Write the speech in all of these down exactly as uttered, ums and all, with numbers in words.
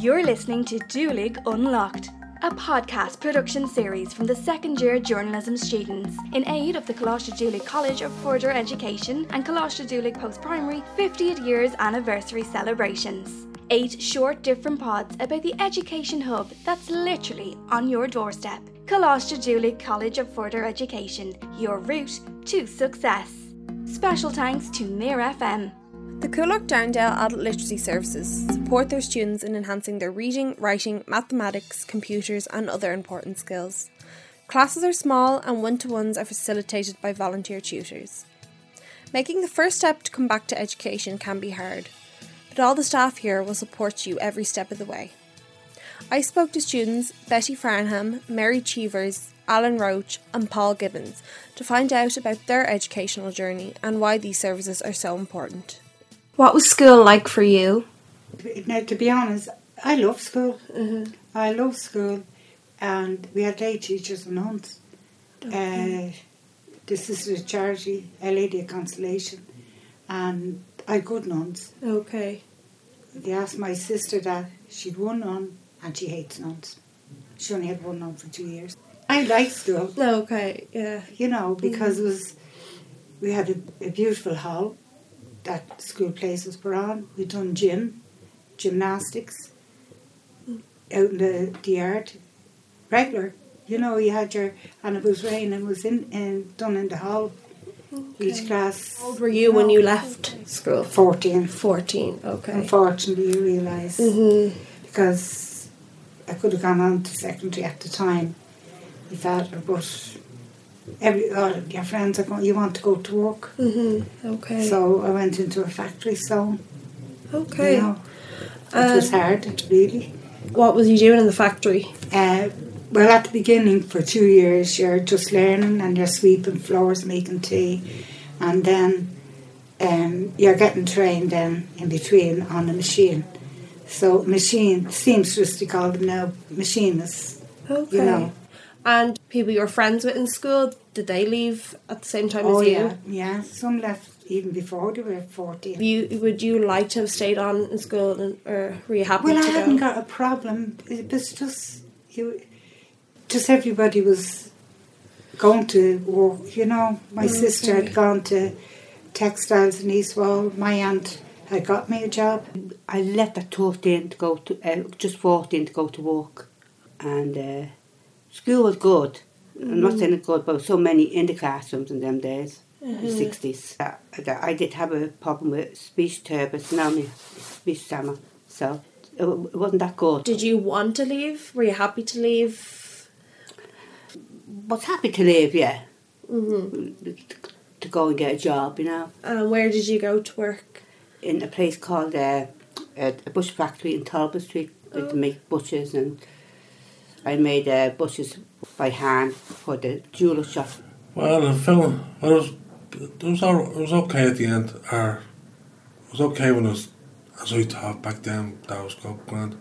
You're listening to Doolig Unlocked, a podcast production series from the second-year journalism students in aid of the Coláiste Dhúlaigh College of Further Education and Coláiste Dhúlaigh Post-Primary fiftieth Years Anniversary Celebrations. Eight short different pods about the education hub that's literally on your doorstep. Coláiste Dhúlaigh College of Further Education, your route to success. Special thanks to Mir F M. The Coolock-Darndale Adult Literacy Services support their students in enhancing their reading, writing, mathematics, computers and other important skills. Classes are small and one-to-ones are facilitated by volunteer tutors. Making the first step to come back to education can be hard, but all the staff here will support you every step of the way. I spoke to students Betty Farnham, Mary Cheevers, Alan Roach and Paul Gibbons to find out about their educational journey and why these services are so important. What was school like for you? Now, to be honest, I love school. Mm-hmm. I love school, and we had day teachers and nuns. Okay. Uh, the Sister of Charity, a Lady of Consolation, and I had good nuns. Okay. They asked my sister that she'd one nun, and she hates nuns. She only had one nun for two years. I liked school. Okay, yeah. You know, because mm-hmm. it was, we had a, a beautiful hall that school places were on. We'd done gym, gymnastics, out in the, the yard, regular. You know, you had your, and it was rain and it was in, in done in the hall, okay. Each class. How old were you no, when you left okay. school? fourteen. fourteen, okay. Unfortunately, you realise, mm-hmm. because I could have gone on to secondary at the time if that, but every all of your friends are going, you want to go to work. Mm-hmm. Okay. So I went into a factory, so okay. You know, it um, was hard, really. What was you doing in the factory? Uh, well, at the beginning, for two years, you're just learning and you're sweeping floors, making tea, and then um, you're getting trained then in between on a machine. So machine seamstress, they call them now, machinists. Okay. You know. And people you were friends with in school, did they leave at the same time oh, as you? Yeah, yeah. Some left even before they were fourteen. You, would you like to have stayed on in school, and, or were you happy well, to I go? Well, I hadn't got a problem. It was just, you, just everybody was going to work. You know, my okay. sister had gone to textiles in Eastwall. My aunt had got me a job. I left at fourteen to go to, uh, just fourteen to go to work. And... Uh, School was good. Mm-hmm. I'm not saying it's good, but there were so many in the classrooms in them days, mm-hmm. the sixties. That, that I did have a problem with speech turbulence, now my speech stammer, so it, it wasn't that good. Did you want to leave? Were you happy to leave? Was happy to leave, yeah. Mm-hmm. To, to go and get a job, you know. And uh, where did you go to work? In a place called uh, a, a bush factory in Talbot Street. Oh. To make bushes and... I made uh, bushes by hand for the jeweller shop. Well, the film, well, it, was, it, was all, it was okay at the end. Or it was okay when it was, as I thought back then, that was grand.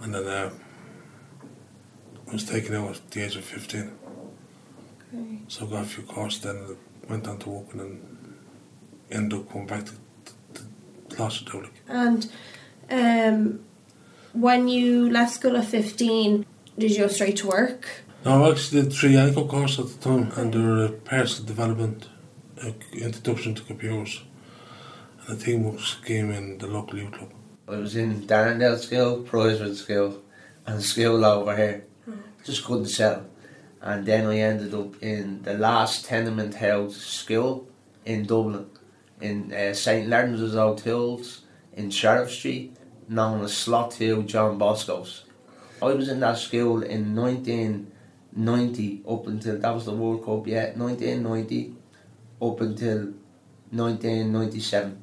And then uh, I was taken out at the age of fifteen. Okay. So I got a few courses then and went on to work and then ended up going back to Coláiste Dhúlaigh. And... um. When you left school at fifteen, did you go straight to work? No, I actually did three ANCO courses at the time, and they were personal development, uh, introduction to computers, and a teamwork scheme in the local youth club. I was in Darndale School, Priorswood School, and school over here. Mm. Just couldn't sell. And then I ended up in the last tenement house school in Dublin, in uh, Saint Laurence O'Toole's, in Sheriff Street, known as Sloth Hill John Bosco's. I was in that school in nineteen ninety up until, that was the World Cup, yeah, nineteen ninety up until nineteen ninety-seven.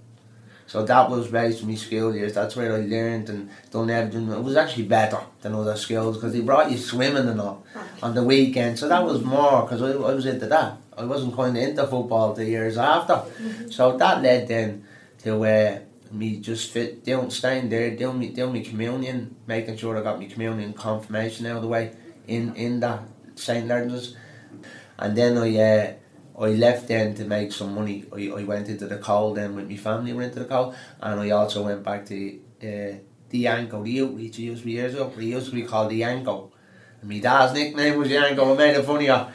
So that was raised my school years, that's where I learned and done everything. It was actually better than other schools because they brought you swimming and all on the weekend, so that was more because I, I was into that. I wasn't kind of into football the years after. Mm-hmm. So that led then to where... Uh, me just fit, doing, staying there, doing me, doing me communion, making sure I got my communion confirmation out of the way in, in that Saint Laurence. And then I uh, I left then to make some money. I, I went into the coal then with my family, went into the coal, and I also went back to uh, the Yanko, the outreach he used to be years ago, but he used to be called the Yanko. And my dad's nickname was Yanko, and made it funnier.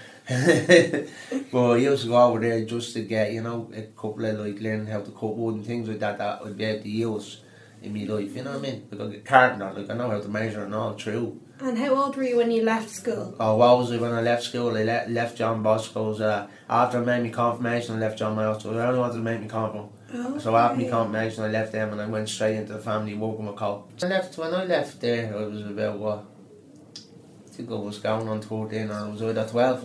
But he used to go over there just to get, you know, a couple of, like, learning how to cut wood and things like that, that I'd be able to use in my life, you know what I mean? Like, I'm a carpenter, like, I know how to measure and all, true. And how old were you when you left school? Oh, what was it when I left school? I le- left John Bosco's, uh, after I made my confirmation, I left John Bosco's. I only wanted to make my confirmation. Okay. So after my confirmation, I left them and I went straight into the family working with Cole. I left, when I left there, I was about, what, I think I was going on fourteen, or I was either twelve.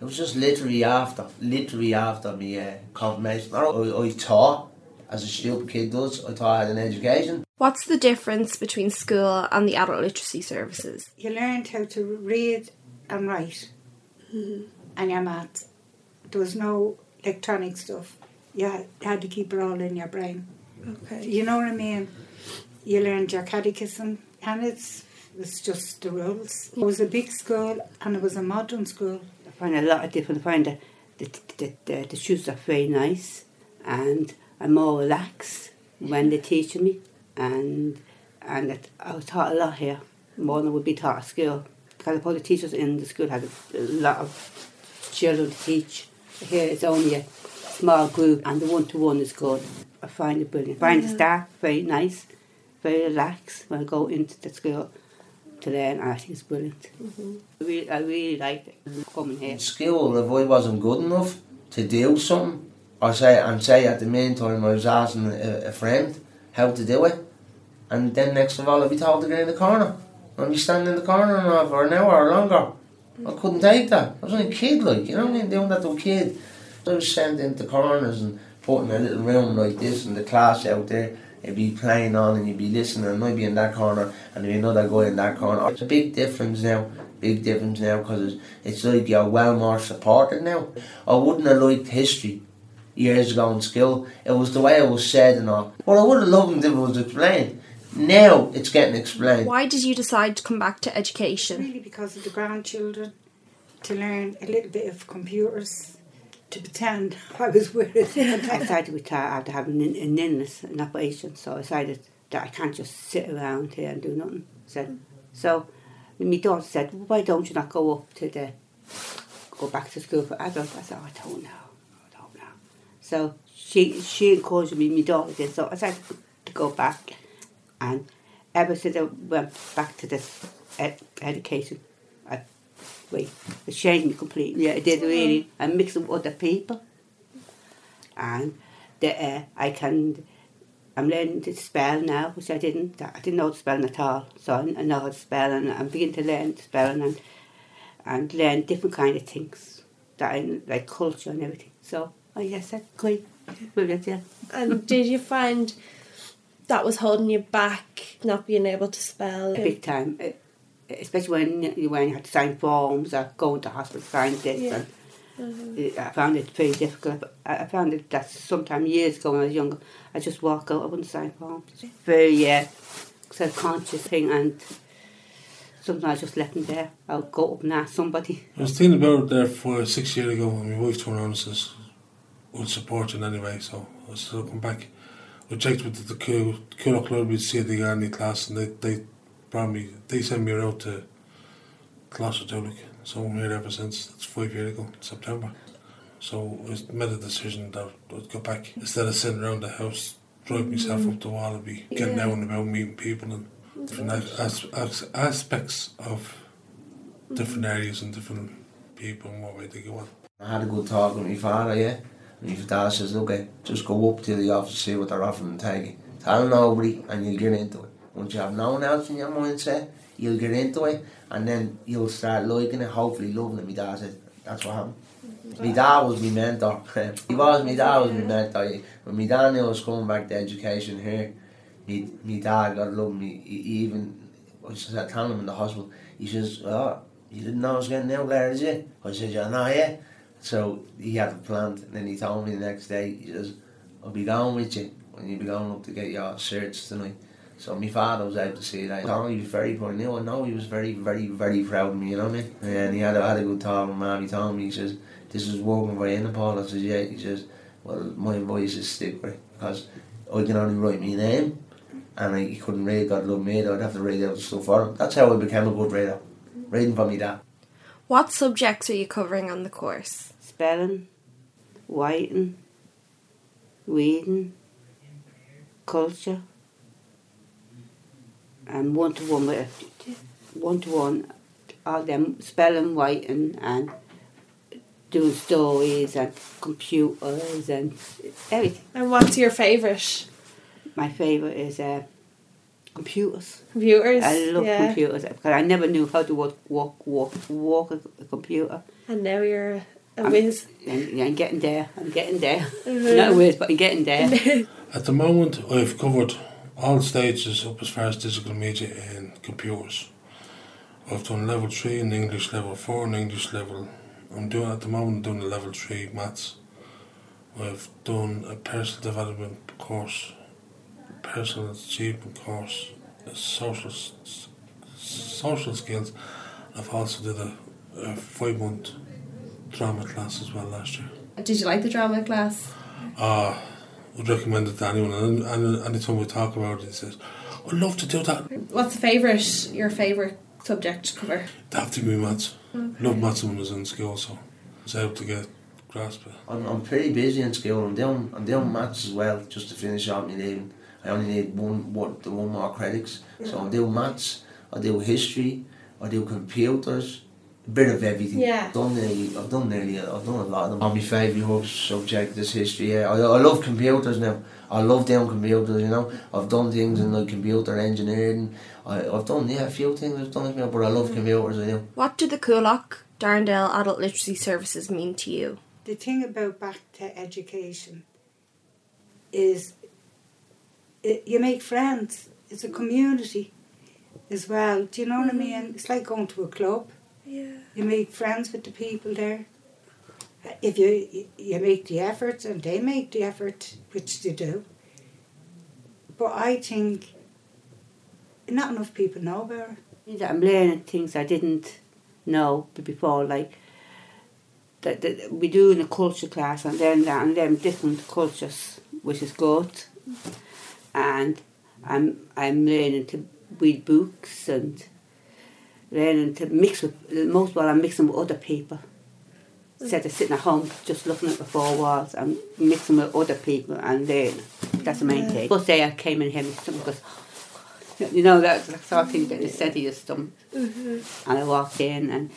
It was just literally after, literally after my uh, confirmation. I, I taught, as a stupid kid does, I thought I had an education. What's the difference between school and the adult literacy services? You learned how to read and write, mm-hmm. and your maths. There was no electronic stuff. You had, had to keep it all in your brain. Okay. You know what I mean? You learned your catechism, and it's it's just the rules. It was a big school, and it was a modern school. I find a lot of different. I find the the the, the, the shoes are very nice, and I'm more relaxed when they're teaching me. And and it, I was taught a lot here, more than would be taught at school. Because all the teachers in the school had a, a lot of children to teach. Here it's only a small group, and the one-to-one is good. I find it brilliant. I find yeah. the staff very nice, very relaxed when I go into the school to learn. I think it's brilliant. Mm-hmm. I, really, I really like it, coming here. In school, if I wasn't good enough to do something, or say, and say at the meantime I was asking a, a friend how to do it, and then next of all I'd be told to get in the corner. I'd be standing in the corner for an hour or longer. I couldn't take that. I was only a kid, like, you know what I mean, doing that to a kid. So I was sent into corners and put in a little room like this, and the class out there, it'd be playing on and you'd be listening, and I'd be in that corner and there'd be another guy in that corner. It's a big difference now, big difference now, because it's, it's like you're well more supported now. I wouldn't have liked history years ago in school. It was the way it was said and all. Well, I would have loved it if it was explained. Now it's getting explained. Why did you decide to come back to education? Really because of the grandchildren, to learn a little bit of computers, to pretend I was with it. I decided to retire after having an illness, an operation, so I decided that I can't just sit around here and do nothing. So, so my daughter said, why don't you not go up to the, go back to school for adults? I said, oh, I don't know. So she she encouraged me, my daughter did, so I said to go back. And ever since I went back to this ed- education, I, wait, it changed me completely. Yeah, it did really. I mixed with other people. And the, uh, I can, I'm learning to spell now, which I didn't. I didn't know spelling at all. So I know how to spell, and I'm beginning to learn spelling and and learn different kind of things, that I, like culture and everything. So. Oh yes, that's great. Brilliant, yeah. And did you find that was holding you back, not being able to spell? A big time, especially when when you had to sign forms or go into hospital to sign this. Yeah. And mm-hmm. I found it very difficult. I found it that sometime years ago when I was younger, I just walk out. I wouldn't sign forms. Very uh, self-conscious thing, and sometimes I just left them there. I'll go up and ask somebody. I was thinking about it there for six years ago when my wife turned around and says, we'll support in anyway, so I so come back. We checked with the Coolock-Darndale Adult Literacy class, and they they brought me, they sent me out to Coláiste Dhúlaigh, so I'm here ever since. That's five years ago, in September. So I made a decision that I'd go back. Instead of sitting around the house, drive myself mm-hmm. up the wall, I'd be getting yeah. out and about, meeting people and different as- as- aspects of different areas and different people and what way they go on. I had a good talk with my father, yeah. And your dad says, look, just go up to the office, see what they're offering and take it. Tell nobody and you'll get into it. Once you have no one else in your mindset, you'll get into it, and then you'll start liking it, hopefully loving it. My dad said, that's what happened. Mm-hmm. My dad was my mentor. He was, my dad was my mentor. When my dad knew I was coming back to education here, my, my dad, God love me, he, he even, I was telling him in the hospital, he says, oh, you didn't know I was getting out there, did you? I said, yeah, no, yeah. So he had a plant, and then he told me the next day, he says, I'll be going with you when you be going up to get your certs tonight. So my father was able to see that. I he was very poor. I know he was very, very, very proud of me, you know what I mean? And he had, had a good talk with Mum. He told me, he says, this is working for you, Paul. I says, yeah. He says, well, my voice is stick, right? Because I can only write my name, and I, he couldn't read, God love me, I'd have to read out stuff for him. That's how I became a good reader, reading from my dad. What subjects are you covering on the course? Spelling, writing, reading, culture, and one-to-one with one-to-one, all them spelling, writing, and doing stories and computers and everything. And what's your favourite? My favourite is uh, computers. Computers? I love yeah. computers because I never knew how to work, walk, walk, walk a, a computer. And now you're a whiz. I'm, I'm getting there. I'm getting there. Mm-hmm. Not a whiz, but I'm getting there. At the moment, I've covered all stages up as far as digital media and computers. I've done level three in English, level four in English, level. I'm doing at the moment. I'm doing a level three maths. I've done a personal development course, personal achievement course, a social social skills. I've also did a, a five month drama class as well last year. Did you like the drama class? Ah, uh, I'd recommend it to anyone. And, and anytime we talk about it, it says, "I'd love to do that." What's the favourite? Your favourite subject to cover? It'd have to be maths. Okay. Love maths when I was in school, so I was able to get grasp it. I'm, I'm pretty busy in school. I'm doing I'm doing maths as well, just to finish off my leaving. I only need one what the one more credits, so I do maths, I do history, I do computers, a bit of everything. Yeah. I've done nearly, I've done nearly, I've done a lot of them. My favourite subject is history. Yeah, I I love computers now. I love doing computers, you know. I've done things in like computer engineering. I, I've done, yeah, a few things I've done, but I love computers, I do. What do the Coolock-Darndale Adult Literacy Services mean to you? The thing about back to education is it, you make friends. It's a community as well. Do you know mm-hmm. what I mean? It's like going to a club. Yeah. You make friends with the people there. If you you make the effort and they make the effort, which they do, but I think not enough people know about it. I'm learning things I didn't know before, like that, that we do in a culture class and learn that and learn different cultures, which is good. And I'm I'm learning to read books and learning to mix with most while I'm mixing with other people. Instead of sitting at home just looking at the four walls and mixing with other people and learning. That's the main yeah. thing. First day I came in here and my stomach goes, oh, you know, that sort of thing that is said to your stomach. Mm-hmm. And I walked in and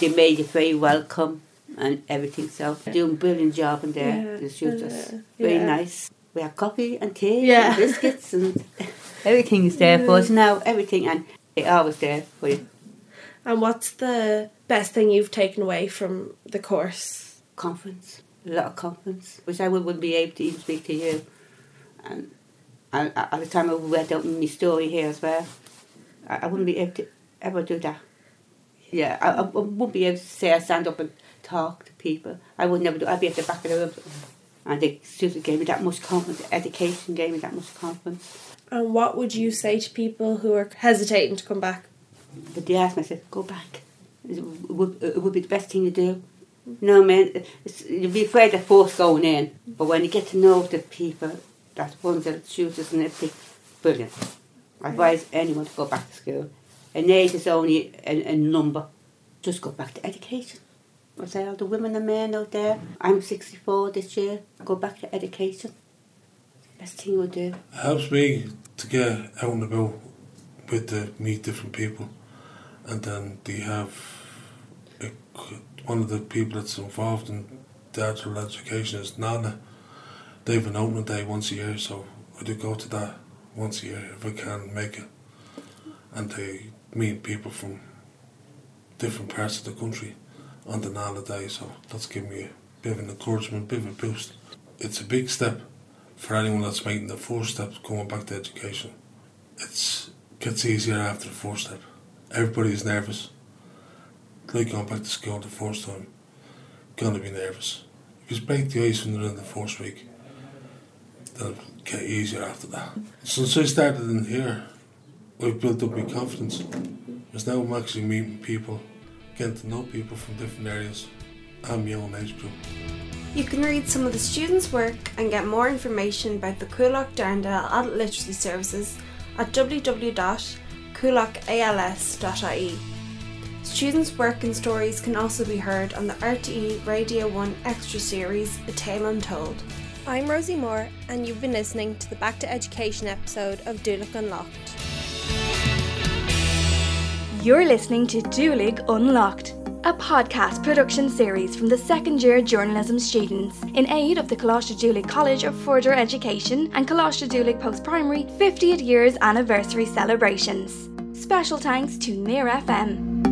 they made you very welcome and everything. So yeah. doing a brilliant job in there. Yeah. It's just yeah. very yeah. nice. We have coffee and tea yeah. and biscuits and everything is there yeah. for us now. Everything and it's always there for you. And what's the best thing you've taken away from the course? Conference. A lot of conference. Which I wouldn't be able to even speak to you. And at the time I read out my story here as well, I, I wouldn't be able to ever do that. Yeah, I, I wouldn't be able to say I stand up and talk to people. I would never do I'd be at the back of the room. And the students gave me that much confidence. Education gave me that much confidence. And what would you say to people who are hesitating to come back? But they asked me, I said, go back. It would, it would be the best thing to do. Mm-hmm. No, man, it's, you'd be afraid of force going in. Mm-hmm. But when you get to know the people, that ones that choose us and everything, brilliant. I mm-hmm. advise anyone to go back to school. An age is only a, a number. Just go back to education. I say, all the women and men out there, I'm sixty-four this year, go back to education. Best thing you'll do. It helps me to get out and about with the meet different people. And then they have a, one of the people that's involved in the adult education is Nala. They have an opening day once a year, so I do go to that once a year if I can make it. And they meet people from different parts of the country on the Nala day, so that's given me a bit of an encouragement, a bit of a boost. It's a big step for anyone that's making the first step going back to education. It's gets easier after the first step. Everybody's nervous. Like going back to school the first time, gonna be nervous. If you break the ice when they're in the first week, then it'll get easier after that. Since I started in here, I've built up my confidence. Because now I'm actually meeting people, getting to know people from different areas, and my own age group. You can read some of the students' work and get more information about the Coolock-Darndale Adult Literacy Services at w w w dot coolock dals dot i e. Students' work and stories can also be heard on the R T E Radio one Extra series, A Tale Untold. I'm Rosie Moore, and you've been listening to the Back to Education episode of Doolig Unlocked. You're listening to Doolig Unlocked, a podcast production series from the second-year journalism students in aid of the Coláiste Dhúlaigh College of Further Education and Coláiste Dhúlaigh Post-Primary fiftieth Years Anniversary Celebrations. Special thanks to Mir F M.